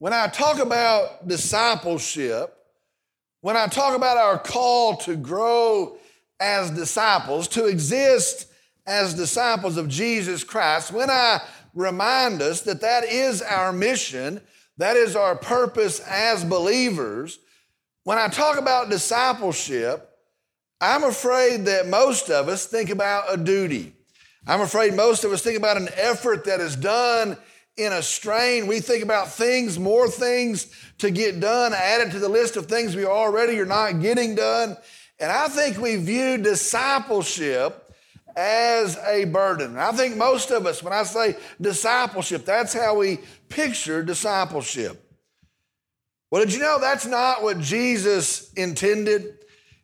When I talk about discipleship, when I talk about our call to grow as disciples, to exist as disciples of Jesus Christ, when I remind us that that is our mission, that is our purpose as believers, when I talk about discipleship, I'm afraid that most of us think about a duty. I'm afraid most of us think about an effort that is done in a strain. We think about things, more things to get done, added to the list of things we already are not getting done. And I think we view discipleship as a burden. I think most of us, when I say discipleship, that's how we picture discipleship. Well, did you know that's not what Jesus intended?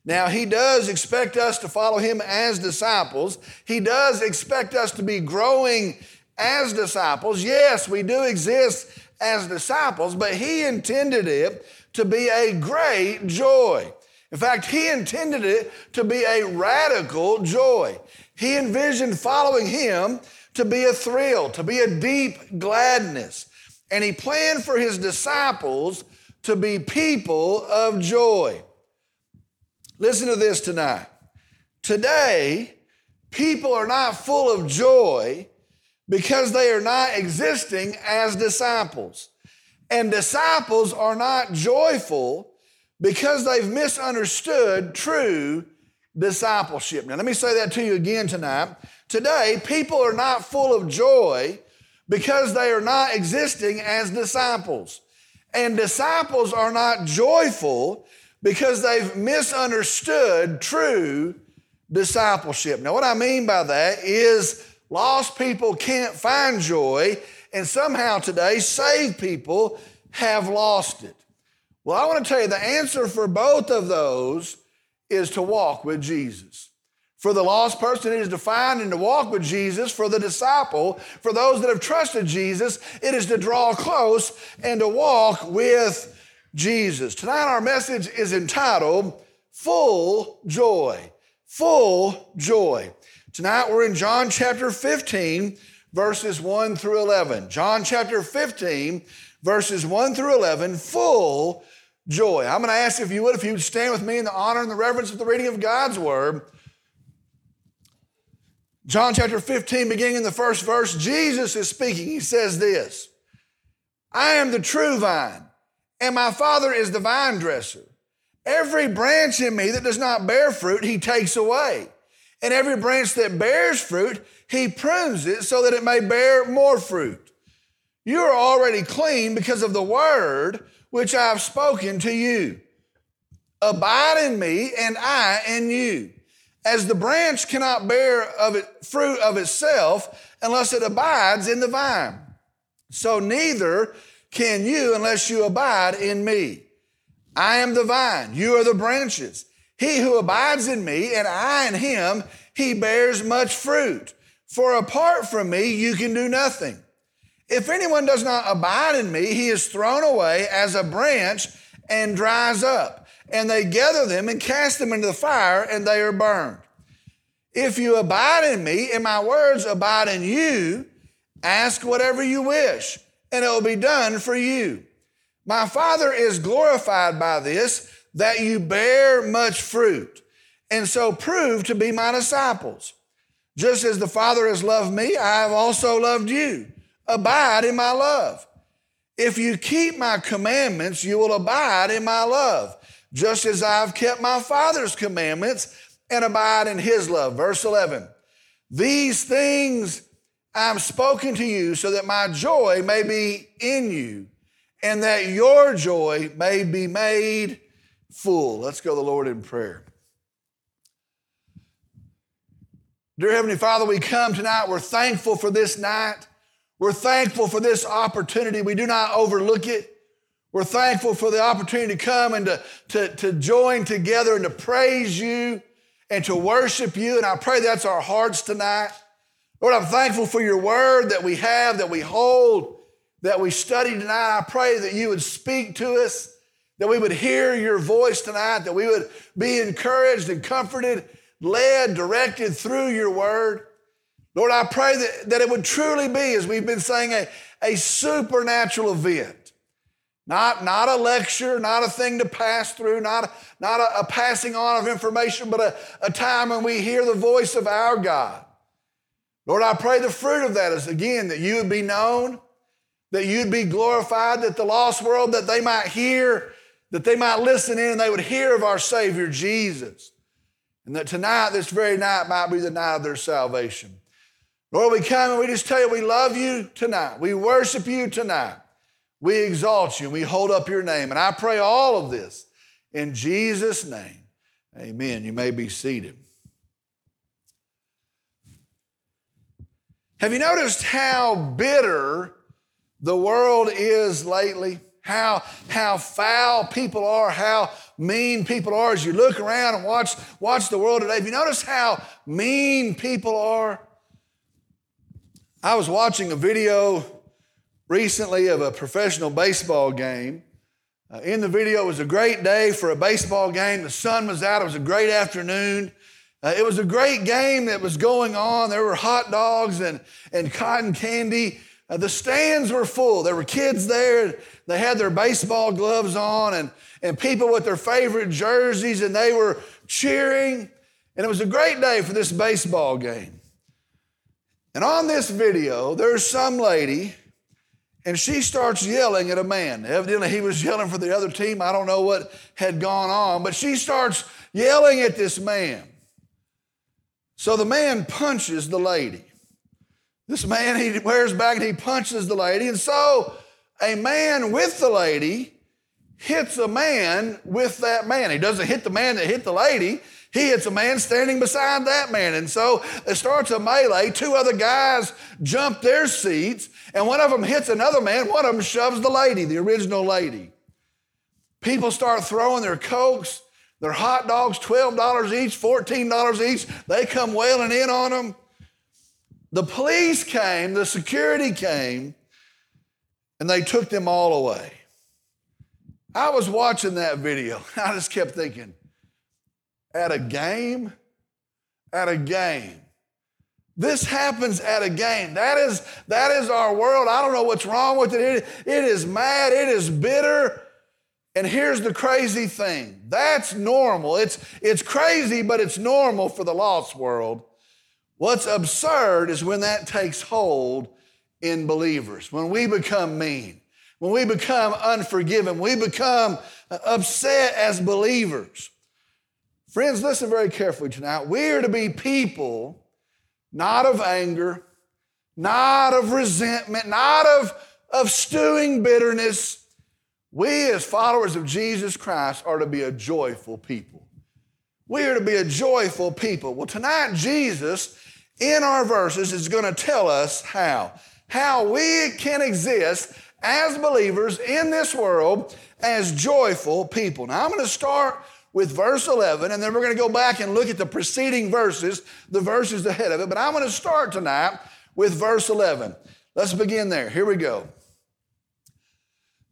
Now, he does expect us to follow him as disciples. He does expect us to be growing as disciples. Yes, we do exist as disciples, but he intended it to be a great joy. In fact, he intended it to be a radical joy. He envisioned following him to be a thrill, to be a deep gladness. And he planned for his disciples to be people of joy. Listen to this tonight. Today, people are not full of joy because they are not existing as disciples. And disciples are not joyful because they've misunderstood true discipleship. Now, let me say that to you again tonight. Today, people are not full of joy because they are not existing as disciples. And disciples are not joyful because they've misunderstood true discipleship. Now, what I mean by that is lost people can't find joy, and somehow today saved people have lost it. Well, I want to tell you the answer for both of those is to walk with Jesus. For the lost person, it is to find and to walk with Jesus. For the disciple, for those that have trusted Jesus, it is to draw close and to walk with Jesus. Tonight our message is entitled, Full Joy. Full Joy. Tonight we're in John chapter 15, verses 1 through 11. John chapter 15, verses 1 through 11, full joy. I'm going to ask if you would stand with me in the honor and the reverence of the reading of God's word. John chapter 15, beginning in the first verse, Jesus is speaking. He says this, I am the true vine. And my Father is the vine dresser. Every branch in me that does not bear fruit, he takes away. And every branch that bears fruit, he prunes it so that it may bear more fruit. You are already clean because of the word which I have spoken to you. Abide in me and I in you. As the branch cannot bear fruit of itself unless it abides in the vine. So neither can you unless you abide in me. I am the vine, you are the branches. He who abides in me and I in him, he bears much fruit. For apart from me, you can do nothing. If anyone does not abide in me, he is thrown away as a branch and dries up. And they gather them and cast them into the fire and they are burned. If you abide in me and my words abide in you, ask whatever you wish. And it will be done for you. My Father is glorified by this, that you bear much fruit, and so prove to be my disciples. Just as the Father has loved me, I have also loved you. Abide in my love. If you keep my commandments, you will abide in my love, just as I have kept my Father's commandments and abide in his love. Verse 11, these things I've spoken to you so that my joy may be in you and that your joy may be made full. Let's go to the Lord in prayer. Dear Heavenly Father, we come tonight. We're thankful for this night. We're thankful for this opportunity. We do not overlook it. We're thankful for the opportunity to come and to join together and to praise you and to worship you. And I pray that's our hearts tonight. Lord, I'm thankful for your word that we have, that we hold, that we study tonight. I pray that you would speak to us, that we would hear your voice tonight, that we would be encouraged and comforted, led, directed through your word. Lord, I pray that it would truly be, as we've been saying, a supernatural event. Not a lecture, not a thing to pass through, not a passing on of information, but a time when we hear the voice of our God. Lord, I pray the fruit of that is, again, that you would be known, that you'd be glorified, that the lost world, that they might hear, that they might listen in, and they would hear of our Savior, Jesus. And that tonight, this very night, might be the night of their salvation. Lord, we come and we just tell you we love you tonight. We worship you tonight. We exalt you. We hold up your name. And I pray all of this in Jesus' name. Amen. You may be seated. Have you noticed how bitter the world is lately? How foul people are, how mean people are. As you look around and watch the world today, have you noticed how mean people are? I was watching a video recently of a professional baseball game. In the video, it was a great day for a baseball game. The sun was out. It was a great afternoon. It was a great game that was going on. There were hot dogs and cotton candy. The stands were full. There were kids there. They had their baseball gloves on and people with their favorite jerseys, and they were cheering. And it was a great day for this baseball game. And on this video, there's some lady, and she starts yelling at a man. Evidently, he was yelling for the other team. I don't know what had gone on, but she starts yelling at this man. So the man punches the lady. This man, he wears back and he punches the lady. And so a man with the lady hits a man with that man. He doesn't hit the man that hit the lady. He hits a man standing beside that man. And so it starts a melee. Two other guys jump their seats, and one of them hits another man. One of them shoves the lady, the original lady. People start throwing their Cokes, their hot dogs, $12 each, $14 each. They come wailing in on them. The police came, the security came, and they took them all away. I was watching that video, and I just kept thinking, At a game. This happens at a game. That is our world. I don't know what's wrong with it. It is mad. It is bitter. And here's the crazy thing. That's normal. It's crazy, but it's normal for the lost world. What's absurd is when that takes hold in believers, when we become mean, when we become unforgiving, we become upset as believers. Friends, listen very carefully tonight. We are to be people not of anger, not of resentment, not of stewing bitterness. We as followers of Jesus Christ are to be a joyful people. We are to be a joyful people. Well, tonight Jesus, in our verses, is going to tell us how we can exist as believers in this world as joyful people. Now, I'm going to start with verse 11, and then we're going to go back and look at the preceding verses, the verses ahead of it. But I'm going to start tonight with verse 11. Let's begin there. Here we go.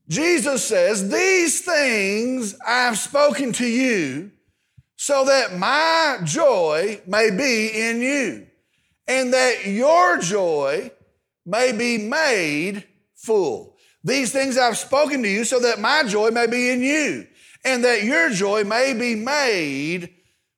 Jesus says, "These things I have spoken to you so that my joy may be in you and that your joy may be made full. These things I've spoken to you so that my joy may be in you and that your joy may be made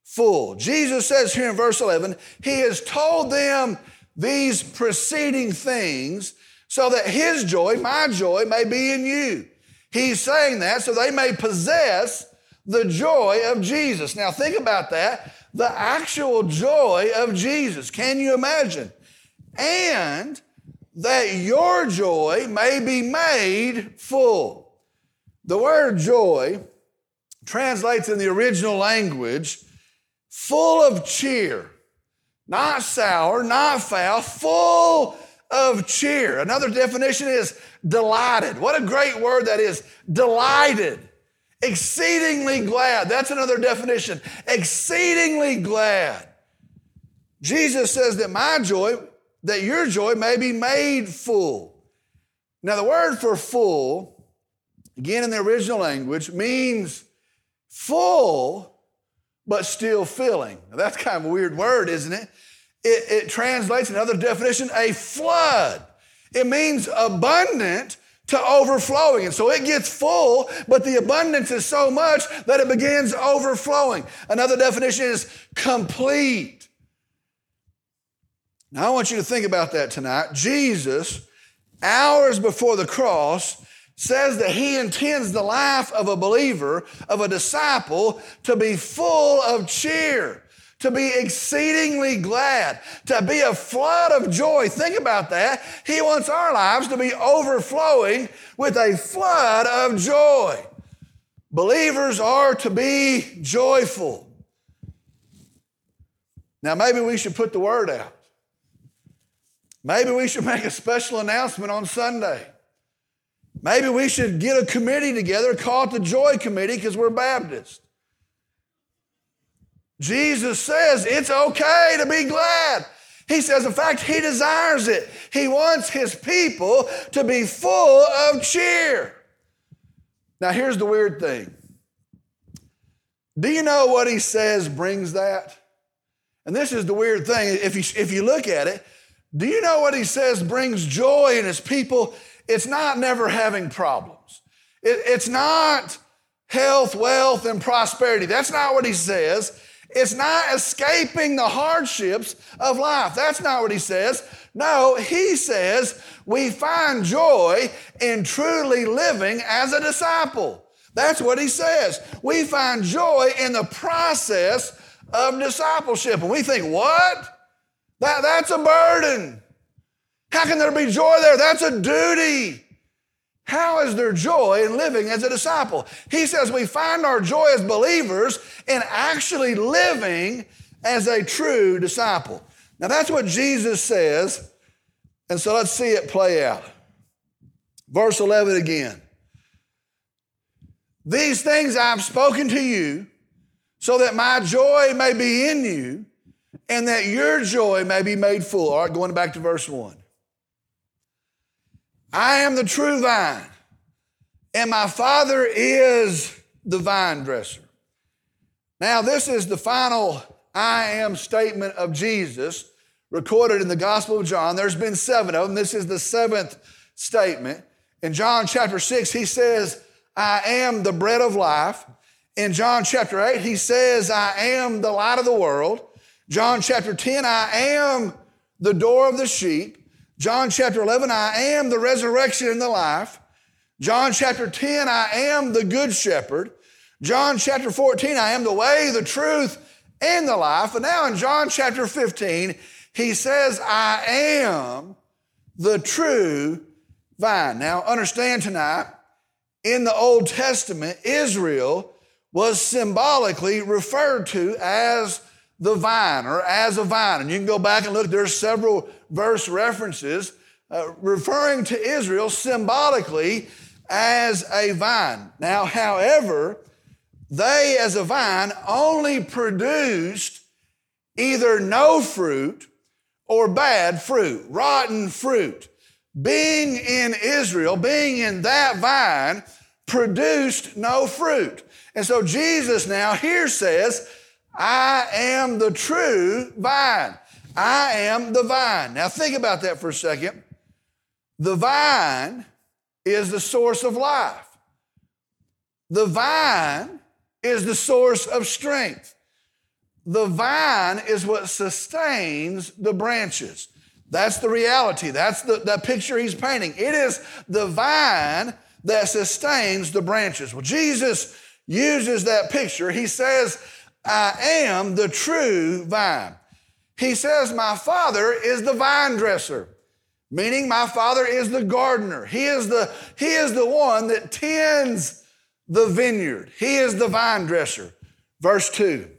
full." Jesus says here in verse 11, he has told them these preceding things so that his joy, my joy, may be in you. He's saying that so they may possess the joy of Jesus. Now think about that, the actual joy of Jesus. Can you imagine? And that your joy may be made full. The word joy translates in the original language, full of cheer, not sour, not foul, full of cheer. Another definition is delighted. What a great word that is, delighted, exceedingly glad. That's another definition, exceedingly glad. Jesus says that my joy, that your joy may be made full. Now the word for full, again in the original language, means full, but still filling. Now, that's kind of a weird word, isn't it? It translates another definition, a flood. It means abundant to overflowing. And so it gets full, but the abundance is so much that it begins overflowing. Another definition is complete. Now I want you to think about that tonight. Jesus, hours before the cross, says that he intends the life of a believer, of a disciple, to be full of cheer, to be exceedingly glad, to be a flood of joy. Think about that. He wants our lives to be overflowing with a flood of joy. Believers are to be joyful. Now, maybe we should put the word out. Maybe we should make a special announcement on Sunday. Maybe we should get a committee together, call it the Joy Committee, because we're Baptists. Jesus says it's okay to be glad. He says, in fact, he desires it. He wants his people to be full of cheer. Now, here's the weird thing. Do you know what he says brings that? And this is the weird thing. If you look at it, do you know what he says brings joy in his people? It's not never having problems. It's not health, wealth, and prosperity. That's not what he says. It's not escaping the hardships of life. That's not what he says. No, he says we find joy in truly living as a disciple. That's what he says. We find joy in the process of discipleship. And we think, what? That's a burden. How can there be joy there? That's a duty. How is there joy in living as a disciple? He says we find our joy as believers in actually living as a true disciple. Now that's what Jesus says, and so let's see it play out. Verse 11 again. These things I've spoken to you so that my joy may be in you and that your joy may be made full. All right, going back to verse 1. I am the true vine, and my Father is the vine dresser. Now, this is the final I am statement of Jesus recorded in the Gospel of John. There's been 7 of them. This is the 7th statement. In John chapter 6, he says, I am the bread of life. In John chapter 8, he says, I am the light of the world. John chapter 10, I am the door of the sheep. John chapter 11, I am the resurrection and the life. John chapter 10, I am the good shepherd. John chapter 14, I am the way, the truth, and the life. And now in John chapter 15, he says, I am the true vine. Now understand tonight, in the Old Testament, Israel was symbolically referred to as the vine, or as a vine. And you can go back and look, there's several verse references referring to Israel symbolically as a vine. Now, however, they as a vine only produced either no fruit or bad fruit, rotten fruit. Being in Israel, being in that vine, produced no fruit. And so Jesus now here says, I am the true vine. I am the vine. Now think about that for a second. The vine is the source of life. The vine is the source of strength. The vine is what sustains the branches. That's the reality. That's the picture he's painting. It is the vine that sustains the branches. Well, Jesus uses that picture. He says, I am the true vine. He says, my Father is the vine dresser, meaning my Father is the gardener. He is the one that tends the vineyard. He is the vine dresser. Verse 2.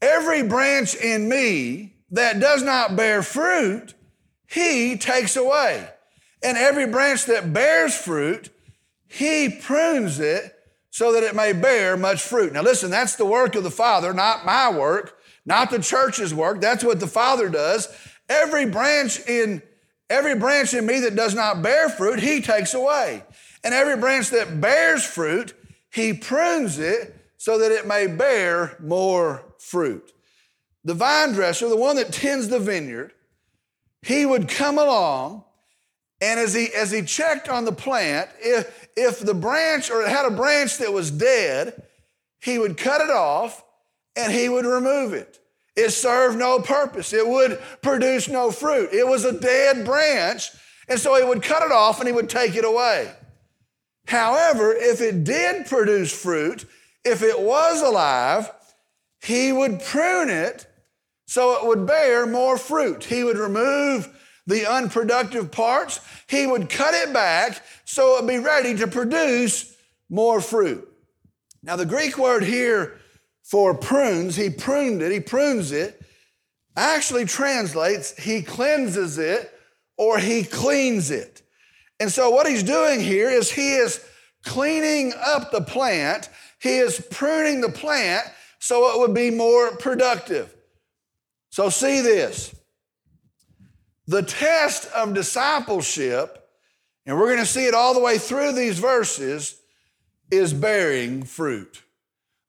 Every branch in me that does not bear fruit, he takes away. And every branch that bears fruit, he prunes it so that it may bear much fruit. Now listen, that's the work of the Father, not my work, not the church's work. That's what the Father does. Every branch in me that does not bear fruit, he takes away. And every branch that bears fruit, he prunes it so that it may bear more fruit. The vine dresser, the one that tends the vineyard, he would come along And as he checked on the plant, if the branch, or it had a branch that was dead, he would cut it off and he would remove it. It served no purpose. It would produce no fruit. It was a dead branch, and so he would cut it off and he would take it away. However, if it did produce fruit, if it was alive, he would prune it so it would bear more fruit. He would remove the unproductive parts. He would cut it back so it would be ready to produce more fruit. Now, the Greek word here for prunes, he pruned it, he prunes it, actually translates, he cleanses it or he cleans it. And so what he's doing here is he is cleaning up the plant. He is pruning the plant so it would be more productive. So see this. The test of discipleship, and we're going to see it all the way through these verses, is bearing fruit.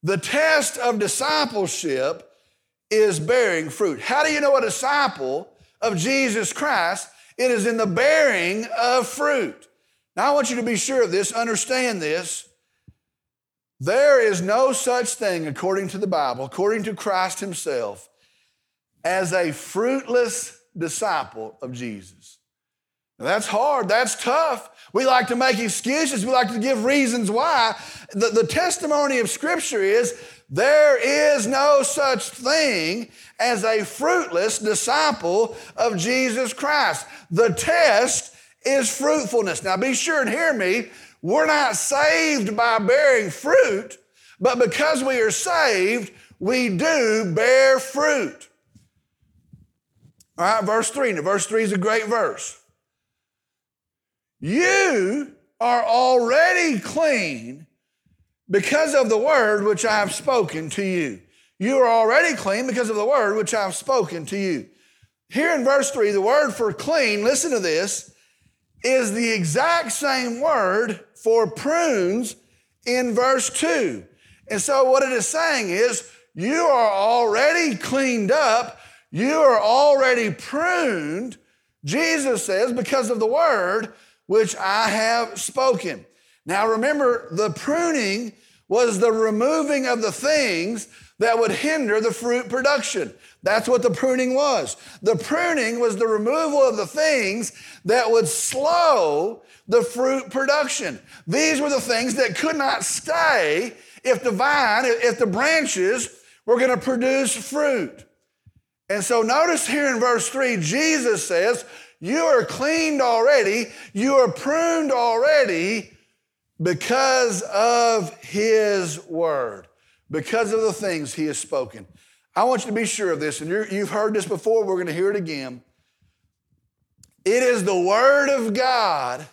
The test of discipleship is bearing fruit. How do you know a disciple of Jesus Christ? It is in the bearing of fruit. Now, I want you to be sure of this, understand this. There is no such thing, according to the Bible, according to Christ himself, as a fruitless disciple of Jesus. Now, that's hard. That's tough. We like to make excuses. We like to give reasons why. The testimony of Scripture is there is no such thing as a fruitless disciple of Jesus Christ. The test is fruitfulness. Now, be sure and hear me. We're not saved by bearing fruit, but because we are saved, we do bear fruit. All right, verse 3. Now, verse 3 is a great verse. You are already clean because of the word which I have spoken to you. You are already clean because of the word which I have spoken to you. Here in verse 3, the word for clean, listen to this, is the exact same word for prunes in verse 2. And so what it is saying is, you are already cleaned up. You are already pruned, Jesus says, because of the word which I have spoken. Now remember, the pruning was the removing of the things that would hinder the fruit production. That's what the pruning was. The pruning was the removal of the things that would slow the fruit production. These were the things that could not stay if the vine, if the branches were going to produce fruit. And so notice here in verse 3, Jesus says, you are cleaned already, you are pruned already because of his word, because of the things he has spoken. I want you to be sure of this, and you've heard this before, we're going to hear it again. It is the word of God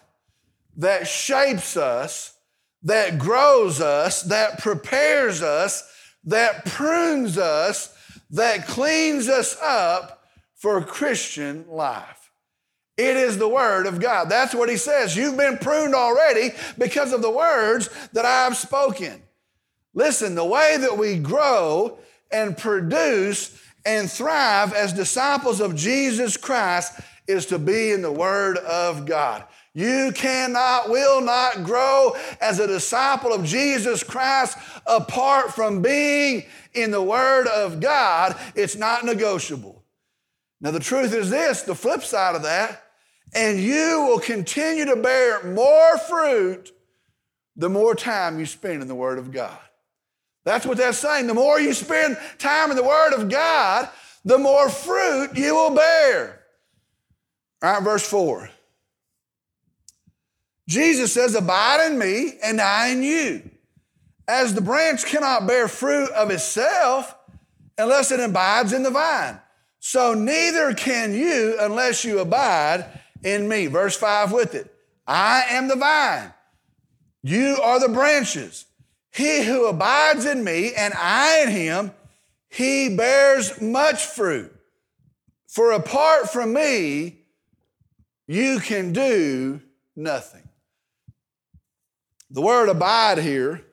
that shapes us, that grows us, that prepares us, that prunes us, that cleans us up for Christian life. It is the word of God. That's what he says. You've been pruned already because of the words that I've spoken. Listen, the way that we grow and produce and thrive as disciples of Jesus Christ is to be in the word of God. You cannot, will not grow as a disciple of Jesus Christ apart from being in the word of God. It's not negotiable. Now, the truth is this, the flip side of that, and you will continue to bear more fruit the more time you spend in the word of God. That's what that's saying. The more you spend time in the word of God, the more fruit you will bear. All right, verse 4. Jesus says, abide in me and I in you. As the branch cannot bear fruit of itself unless it abides in the vine, so neither can you unless you abide in me. Verse 5 with it. I am the vine. You are the branches. He who abides in me and I in him, he bears much fruit. For apart from me, you can do nothing. The word abide here,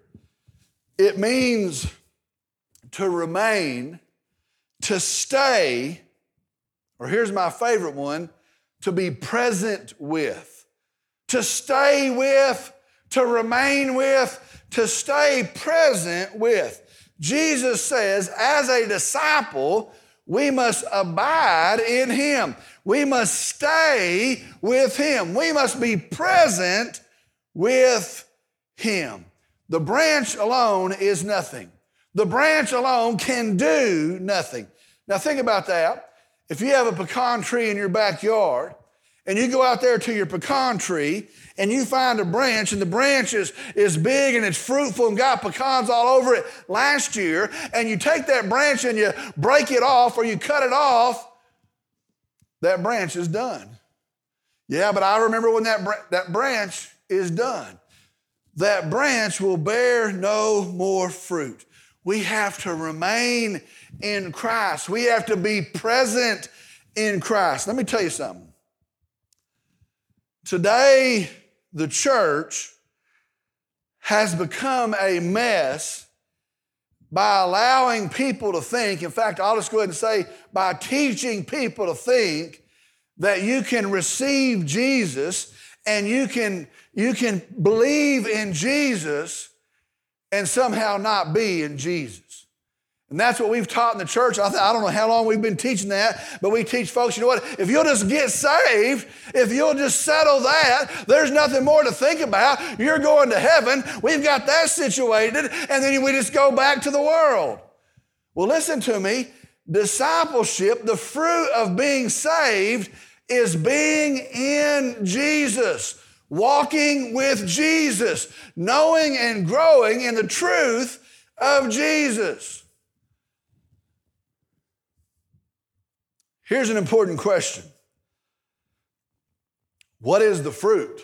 it means to remain, to stay, or here's my favorite one, to be present with. to stay with, to remain with, to stay present with. Jesus says, as a disciple, we must abide in Him. We must stay with Him. We must be present with Him. The branch alone is nothing. The branch alone can do nothing. Now think about that. If you have a pecan tree in your backyard and you go out there to your pecan tree and you find a branch and the branch is big and it's fruitful and got pecans all over it last year, and you take that branch and you break it off or you cut it off, that branch is done. Yeah, but I remember when that branch is done. That branch will bear no more fruit. We have to remain in Christ. We have to be present in Christ. Let me tell you something. Today, the church has become a mess by allowing people to think, in fact, I'll just go ahead and say, by teaching people to think that you can receive Jesus and you can believe in Jesus and somehow not be in Jesus. And that's what we've taught in the church. I don't know how long we've been teaching that, but we teach folks, you know what, if you'll just get saved, if you'll just settle that, there's nothing more to think about. You're going to heaven. We've got that situated, and then we just go back to the world. Well, listen to me. Discipleship, the fruit of being saved, is being in Jesus. Walking with Jesus, knowing and growing in the truth of Jesus. Here's an important question. What is the fruit?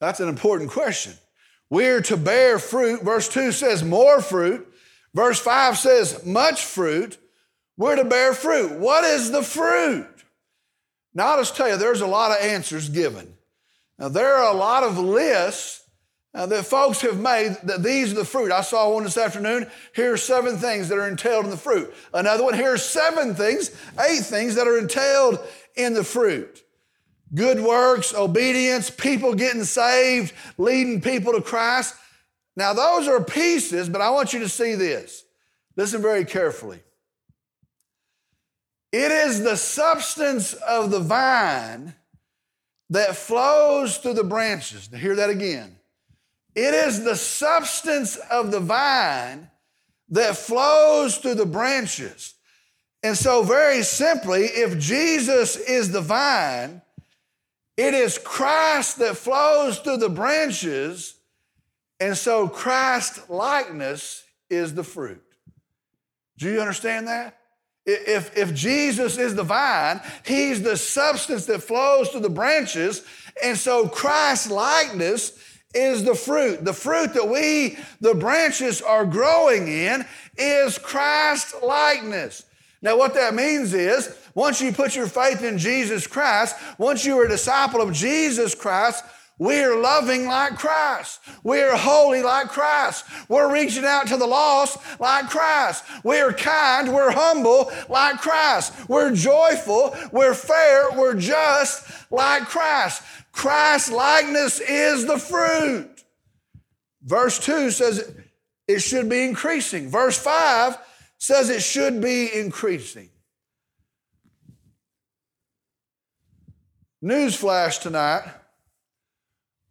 That's an important question. We're to bear fruit. Verse 2 says more fruit. Verse 5 says much fruit. We're to bear fruit. What is the fruit? Now, I'll just tell you, there's a lot of answers given. Now, there are a lot of lists that folks have made that these are the fruit. I saw one this afternoon. Here are 7 things that are entailed in the fruit. Another one, here are 7 things, 8 things that are entailed in the fruit. Good works, obedience, people getting saved, leading people to Christ. Now, those are pieces, but I want you to see this. Listen very carefully. It is the substance of the vine that flows through the branches. Now hear that again. It is the substance of the vine that flows through the branches. And so very simply, if Jesus is the vine, it is Christ that flows through the branches, and so Christ likeness is the fruit. Do you understand that? If Jesus is the vine, He's the substance that flows through the branches, and so Christ's likeness is the fruit. The fruit that we, the branches, are growing in is Christ's likeness. Now, what that means is, once you put your faith in Jesus Christ, once you are a disciple of Jesus Christ, we're loving like Christ. We're holy like Christ. We're reaching out to the lost like Christ. We're kind. We're humble like Christ. We're joyful. We're fair. We're just like Christ. Christ's likeness is the fruit. Verse 2 says it should be increasing. Verse 5 says it should be increasing. Newsflash tonight.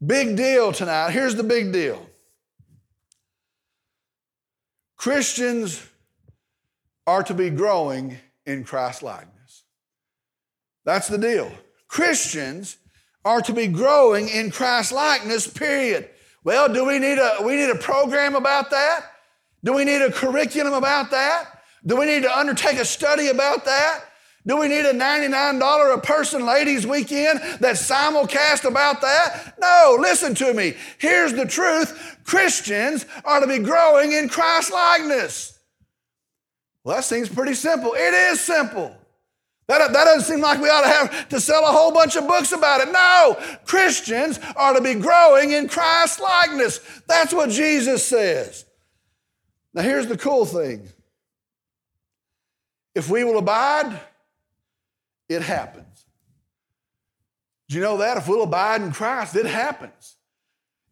Big deal tonight. Here's the big deal. Christians are to be growing in Christ's likeness. That's the deal. Christians are to be growing in Christ's likeness, period. Well, do we need a program about that? Do we need a curriculum about that? Do we need to undertake a study about that? Do we need a $99 a person ladies weekend that's simulcast about that? No, listen to me. Here's the truth. Christians are to be growing in Christ likeness. Well, that seems pretty simple. It is simple. That doesn't seem like we ought to have to sell a whole bunch of books about it. No, Christians are to be growing in Christ likeness. That's what Jesus says. Now, here's the cool thing. If we will abide, it happens. Do you know that? If we'll abide in Christ, it happens.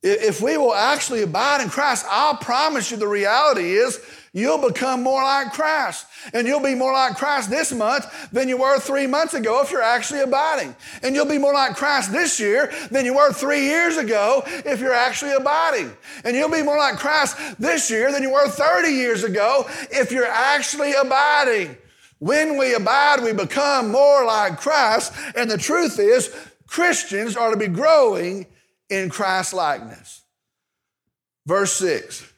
If we will actually abide in Christ, I'll promise you the reality is you'll become more like Christ. And you'll be more like Christ this month than you were 3 months ago if you're actually abiding. And you'll be more like Christ this year than you were 3 years ago if you're actually abiding. And you'll be more like Christ this year than you were 30 years ago if you're actually abiding. When we abide, we become more like Christ. And the truth is, Christians are to be growing in Christ's likeness. Verse 6.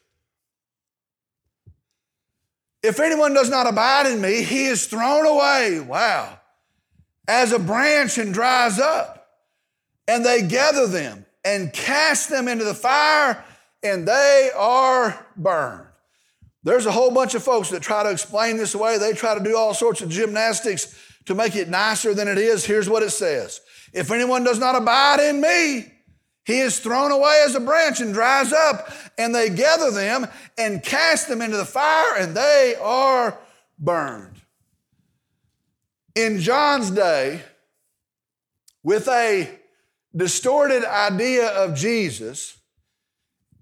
If anyone does not abide in me, he is thrown away, wow, as a branch and dries up, and they gather them and cast them into the fire, and they are burned. There's a whole bunch of folks that try to explain this away. They try to do all sorts of gymnastics to make it nicer than it is. Here's what it says. If anyone does not abide in me, he is thrown away as a branch and dries up, and they gather them and cast them into the fire, and they are burned. In John's day, with a distorted idea of Jesus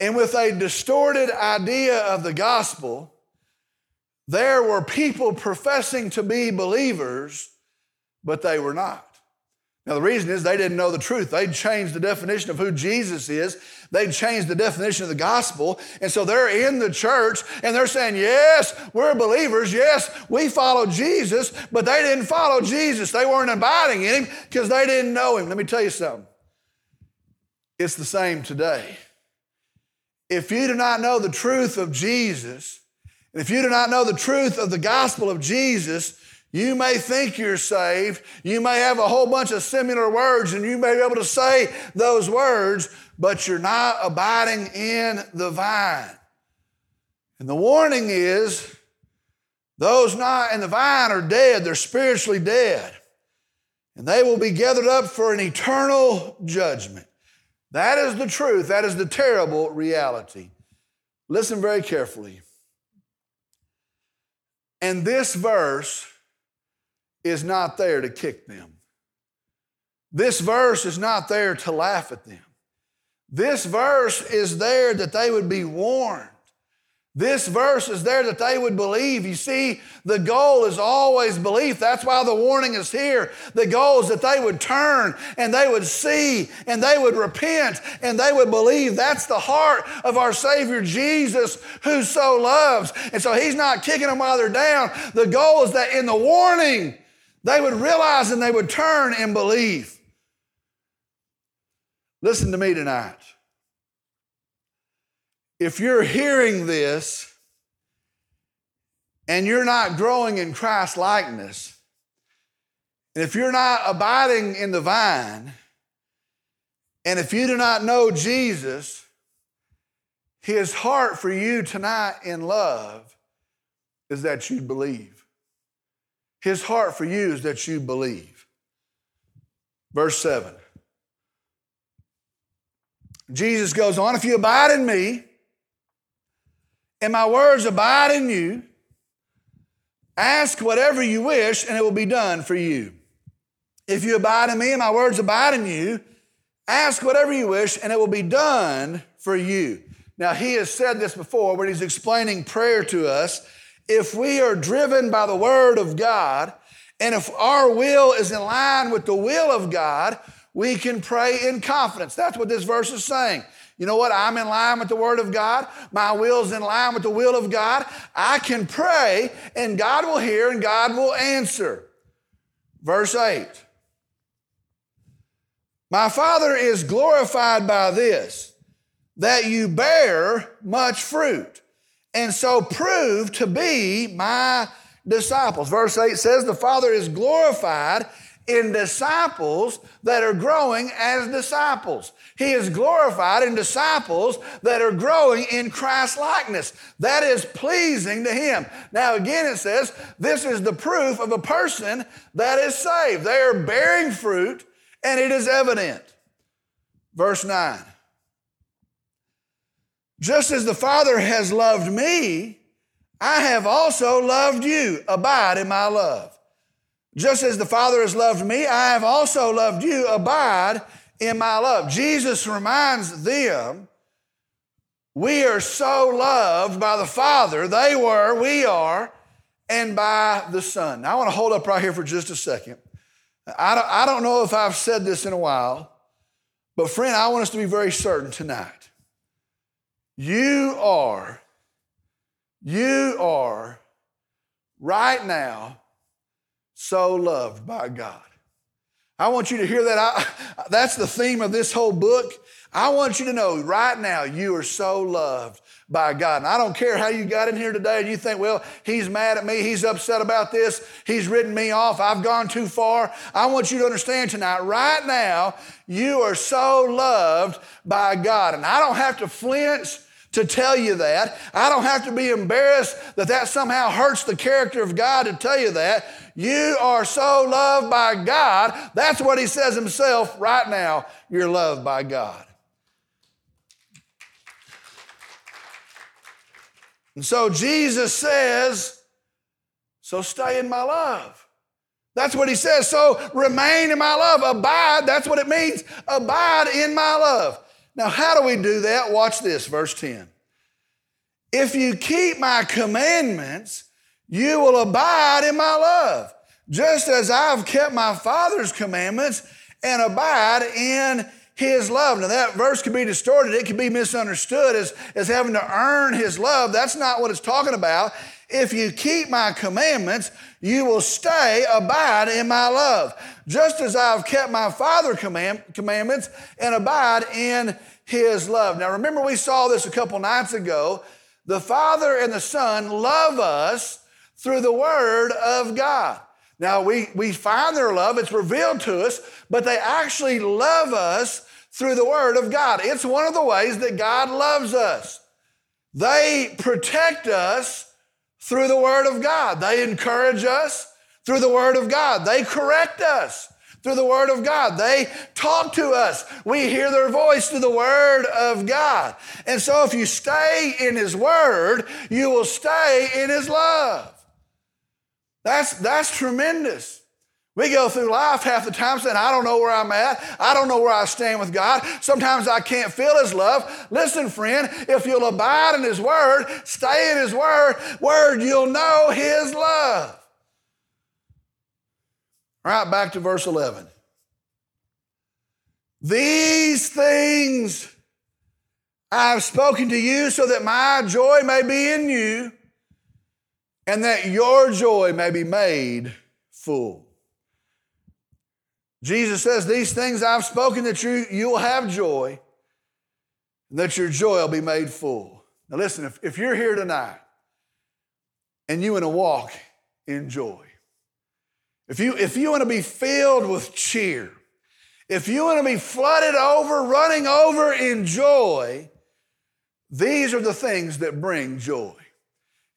and with a distorted idea of the gospel, there were people professing to be believers, but they were not. Now, the reason is they didn't know the truth. They'd changed the definition of who Jesus is. They'd changed the definition of the gospel. And so they're in the church and they're saying, yes, we're believers. Yes, we follow Jesus, but they didn't follow Jesus. They weren't abiding in him because they didn't know him. Let me tell you something. It's the same today. If you do not know the truth of Jesus, and if you do not know the truth of the gospel of Jesus, you may think you're saved. You may have a whole bunch of similar words and you may be able to say those words, but you're not abiding in the vine. And the warning is those not in the vine are dead. They're spiritually dead. And they will be gathered up for an eternal judgment. That is the truth. That is the terrible reality. Listen very carefully. And this verse is not there to kick them. This verse is not there to laugh at them. This verse is there that they would be warned. This verse is there that they would believe. You see, the goal is always belief. That's why the warning is here. The goal is that they would turn and they would see and they would repent and they would believe. That's the heart of our Savior Jesus who so loves. And so he's not kicking them while they're down. The goal is that in the warning, they would realize and they would turn and believe. Listen to me tonight. If you're hearing this and you're not growing in Christ's likeness, and if you're not abiding in the vine, and if you do not know Jesus, his heart for you tonight in love is that you believe. His heart for you is that you believe. Verse 7. Jesus goes on, if you abide in me, and my words abide in you, ask whatever you wish and it will be done for you. If you abide in me and my words abide in you, ask whatever you wish and it will be done for you. Now he has said this before when he's explaining prayer to us. If we are driven by the word of God and if our will is in line with the will of God, we can pray in confidence. That's what this verse is saying. You know what? I'm in line with the word of God. My will's in line with the will of God. I can pray and God will hear and God will answer. Verse 8. My Father is glorified by this, that you bear much fruit, and so prove to be my disciples. Verse 8 says, the Father is glorified in disciples that are growing as disciples. He is glorified in disciples that are growing in Christ's likeness. That is pleasing to him. Now again it says, this is the proof of a person that is saved. They are bearing fruit and it is evident. Verse 9. Just as the Father has loved me, I have also loved you. Abide in my love. Just as the Father has loved me, I have also loved you. Abide in my love. Jesus reminds them, we are so loved by the Father. They were, we are, and by the Son. Now, I want to hold up right here for just a second. I don't know if I've said this in a while, but friend, I want us to be very certain tonight. You are right now so loved by God. I want you to hear that. That's the theme of this whole book. I want you to know right now you are so loved by God. And I don't care how you got in here today and you think, well, he's mad at me, he's upset about this, he's written me off, I've gone too far. I want you to understand tonight, right now, you are so loved by God. And I don't have to flinch to tell you that. I don't have to be embarrassed that somehow hurts the character of God to tell you that. You are so loved by God. That's what he says himself right now. You're loved by God. And so Jesus says, so stay in my love. That's what he says. So remain in my love. Abide. That's what it means. Abide in my love. Now, how do we do that? Watch this, verse 10. If you keep my commandments, you will abide in my love, just as I've kept my Father's commandments and abide in his love. Now, that verse could be distorted. It could be misunderstood as having to earn his love. That's not what it's talking about. If you keep my commandments, you will stay, abide in my love, just as I've kept my Father's commandments and abide in his love. Now, remember, we saw this a couple nights ago. The Father and the Son love us through the Word of God. Now, we find their love. It's revealed to us, but they actually love us through the Word of God. It's one of the ways that God loves us. They protect us through the Word of God. They encourage us through the Word of God. They correct us through the Word of God. They talk to us. We hear their voice through the Word of God. And so if you stay in his Word, you will stay in his love. That's tremendous. We go through life half the time saying, I don't know where I'm at. I don't know where I stand with God. Sometimes I can't feel his love. Listen, friend, if you'll abide in his Word, stay in his Word, you'll know his love. All right, back to verse 11. These things I have spoken to you so that my joy may be in you and that your joy may be made full. Jesus says, these things I've spoken that you'll have joy and that your joy will be made full. Now listen, if you're here tonight and you want to walk in joy, if you want to be filled with cheer, if you want to be flooded over, running over in joy, these are the things that bring joy.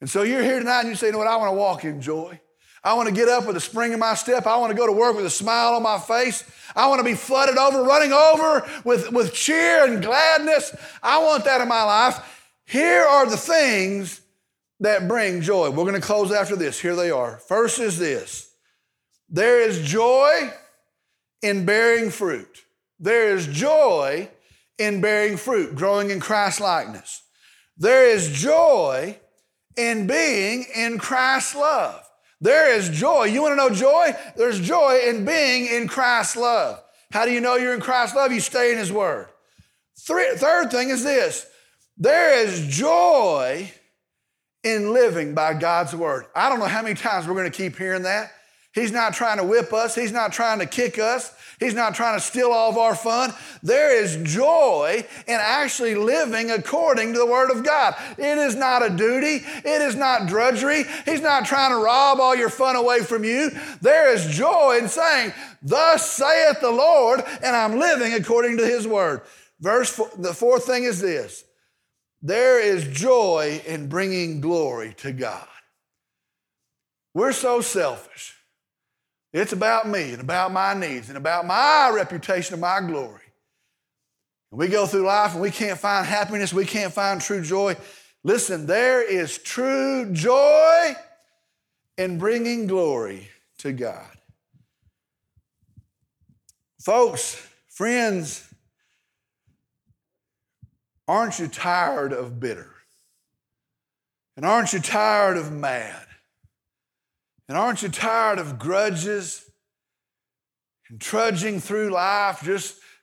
And so you're here tonight and you say, you know what, I want to walk in joy. I want to get up with a spring in my step. I want to go to work with a smile on my face. I want to be flooded over, running over with cheer and gladness. I want that in my life. Here are the things that bring joy. We're going to close after this. Here they are. First is this. There is joy in bearing fruit. There is joy in bearing fruit, growing in Christ likeness. There is joy in being in Christ's love. There is joy. You want to know joy? There's joy in being in Christ's love. How do you know you're in Christ's love? You stay in his Word. Third thing is this. There is joy in living by God's Word. I don't know how many times we're going to keep hearing that. He's not trying to whip us. He's not trying to kick us. He's not trying to steal all of our fun. There is joy in actually living according to the Word of God. It is not a duty. It is not drudgery. He's not trying to rob all your fun away from you. There is joy in saying, thus saith the Lord, and I'm living according to his Word. The fourth thing is this. There is joy in bringing glory to God. We're so selfish. It's about me and about my needs and about my reputation and my glory. We go through life and we can't find happiness. We can't find true joy. Listen, there is true joy in bringing glory to God. Folks, friends, aren't you tired of bitter? And aren't you tired of mad? And aren't you tired of grudges and trudging through life,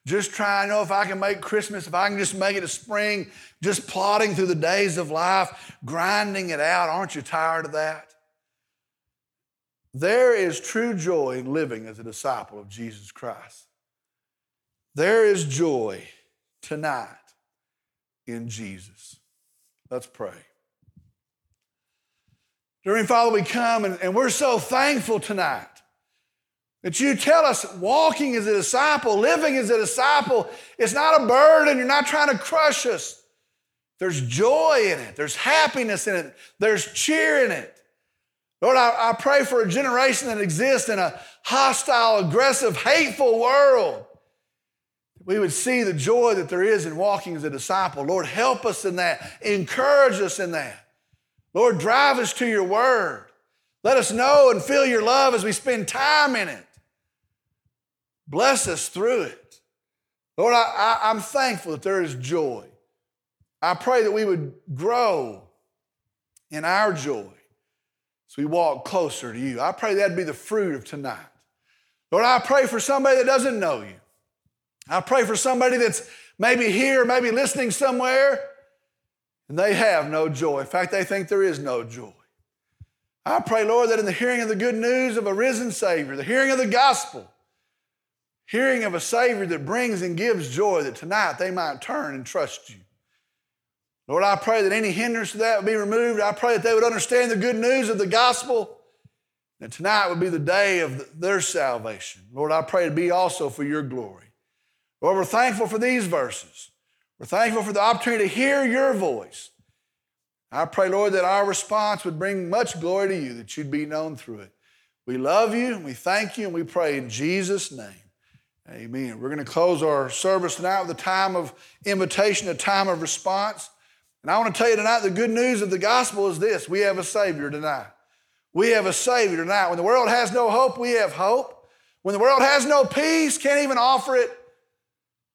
just trying to know if I can make Christmas, if I can just make it to spring, just plodding through the days of life, grinding it out? Aren't you tired of that? There is true joy in living as a disciple of Jesus Christ. There is joy tonight in Jesus. Let's pray. Dear Father, we come and we're so thankful tonight that you tell us walking as a disciple, living as a disciple, it's not a burden. You're not trying to crush us. There's joy in it. There's happiness in it. There's cheer in it. Lord, I pray for a generation that exists in a hostile, aggressive, hateful world. We would see the joy that there is in walking as a disciple. Lord, help us in that. Encourage us in that. Lord, drive us to your word. Let us know and feel your love as we spend time in it. Bless us through it. Lord, I'm thankful that there is joy. I pray that we would grow in our joy as we walk closer to you. I pray that'd be the fruit of tonight. Lord, I pray for somebody that doesn't know you. I pray for somebody that's maybe here, maybe listening somewhere, and they have no joy. In fact, they think there is no joy. I pray, Lord, that in the hearing of the good news of a risen Savior, the hearing of the gospel, hearing of a Savior that brings and gives joy, that tonight they might turn and trust you. Lord, I pray that any hindrance to that would be removed. I pray that they would understand the good news of the gospel, and tonight would be the day of their salvation. Lord, I pray it be also for your glory. Lord, we're thankful for these verses. We're thankful for the opportunity to hear your voice. I pray, Lord, that our response would bring much glory to you, that you'd be known through it. We love you, and we thank you, and we pray in Jesus' name. Amen. We're going to close our service tonight with a time of invitation, a time of response. And I want to tell you tonight, the good news of the gospel is this. We have a Savior tonight. We have a Savior tonight. When the world has no hope, we have hope. When the world has no peace, can't even offer it,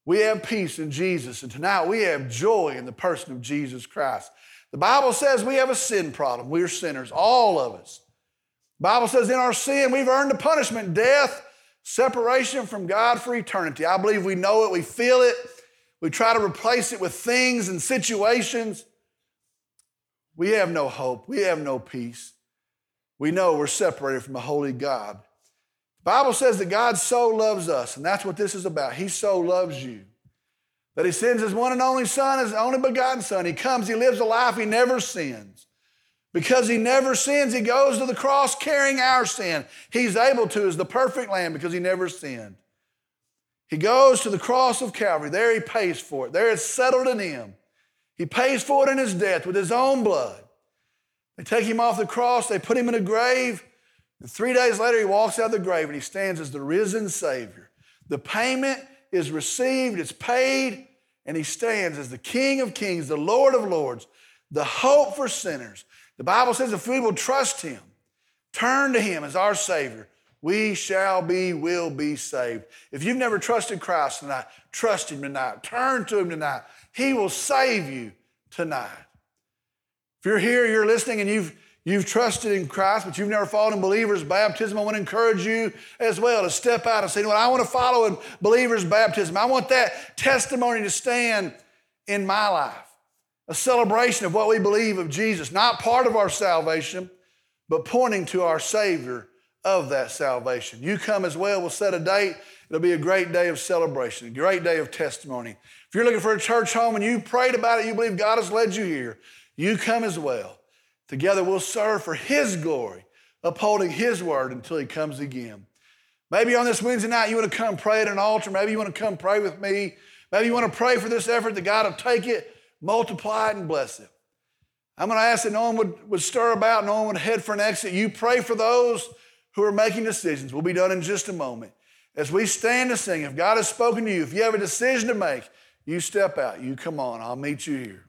we have peace in Jesus. And tonight we have joy in the person of Jesus Christ. The Bible says we have a sin problem. We are sinners, all of us. The Bible says in our sin we've earned the punishment, death, separation from God for eternity. I believe we know it. We feel it. We try to replace it with things and situations. We have no hope. We have no peace. We know we're separated from a holy God. The Bible says that God so loves us, and that's what this is about. He so loves you that he sends his one and only Son, his only begotten Son. He comes, he lives a life, he never sins. Because he never sins, he goes to the cross carrying our sin. He's able to as the perfect Lamb because he never sinned. He goes to the cross of Calvary. There he pays for it. There it's settled in him. He pays for it in his death with his own blood. They take him off the cross, they put him in a grave, and 3 days later he walks out of the grave and he stands as the risen Savior. The payment is received, it's paid, and he stands as the King of Kings, the Lord of Lords, the hope for sinners. The Bible says if we will trust him, turn to him as our Savior, we will be saved. If you've never trusted Christ tonight, trust him tonight. Turn to him tonight. He will save you tonight. If you're here, you're listening, and you've trusted in Christ, but you've never followed in believer's baptism, I want to encourage you as well to step out and say, you know what, I want to follow in believer's baptism. I want that testimony to stand in my life, a celebration of what we believe of Jesus, not part of our salvation, but pointing to our Savior of that salvation. You come as well. We'll set a date. It'll be a great day of celebration, a great day of testimony. If you're looking for a church home and you prayed about it, you believe God has led you here, you come as well. Together we'll serve for his glory, upholding his word until he comes again. Maybe on this Wednesday night you want to come pray at an altar. Maybe you want to come pray with me. Maybe you want to pray for this effort that God will take it, multiply it, and bless it. I'm going to ask that no one would stir about, no one would head for an exit. You pray for those who are making decisions. We'll be done in just a moment. As we stand to sing, if God has spoken to you, if you have a decision to make, you step out, you come on, I'll meet you here.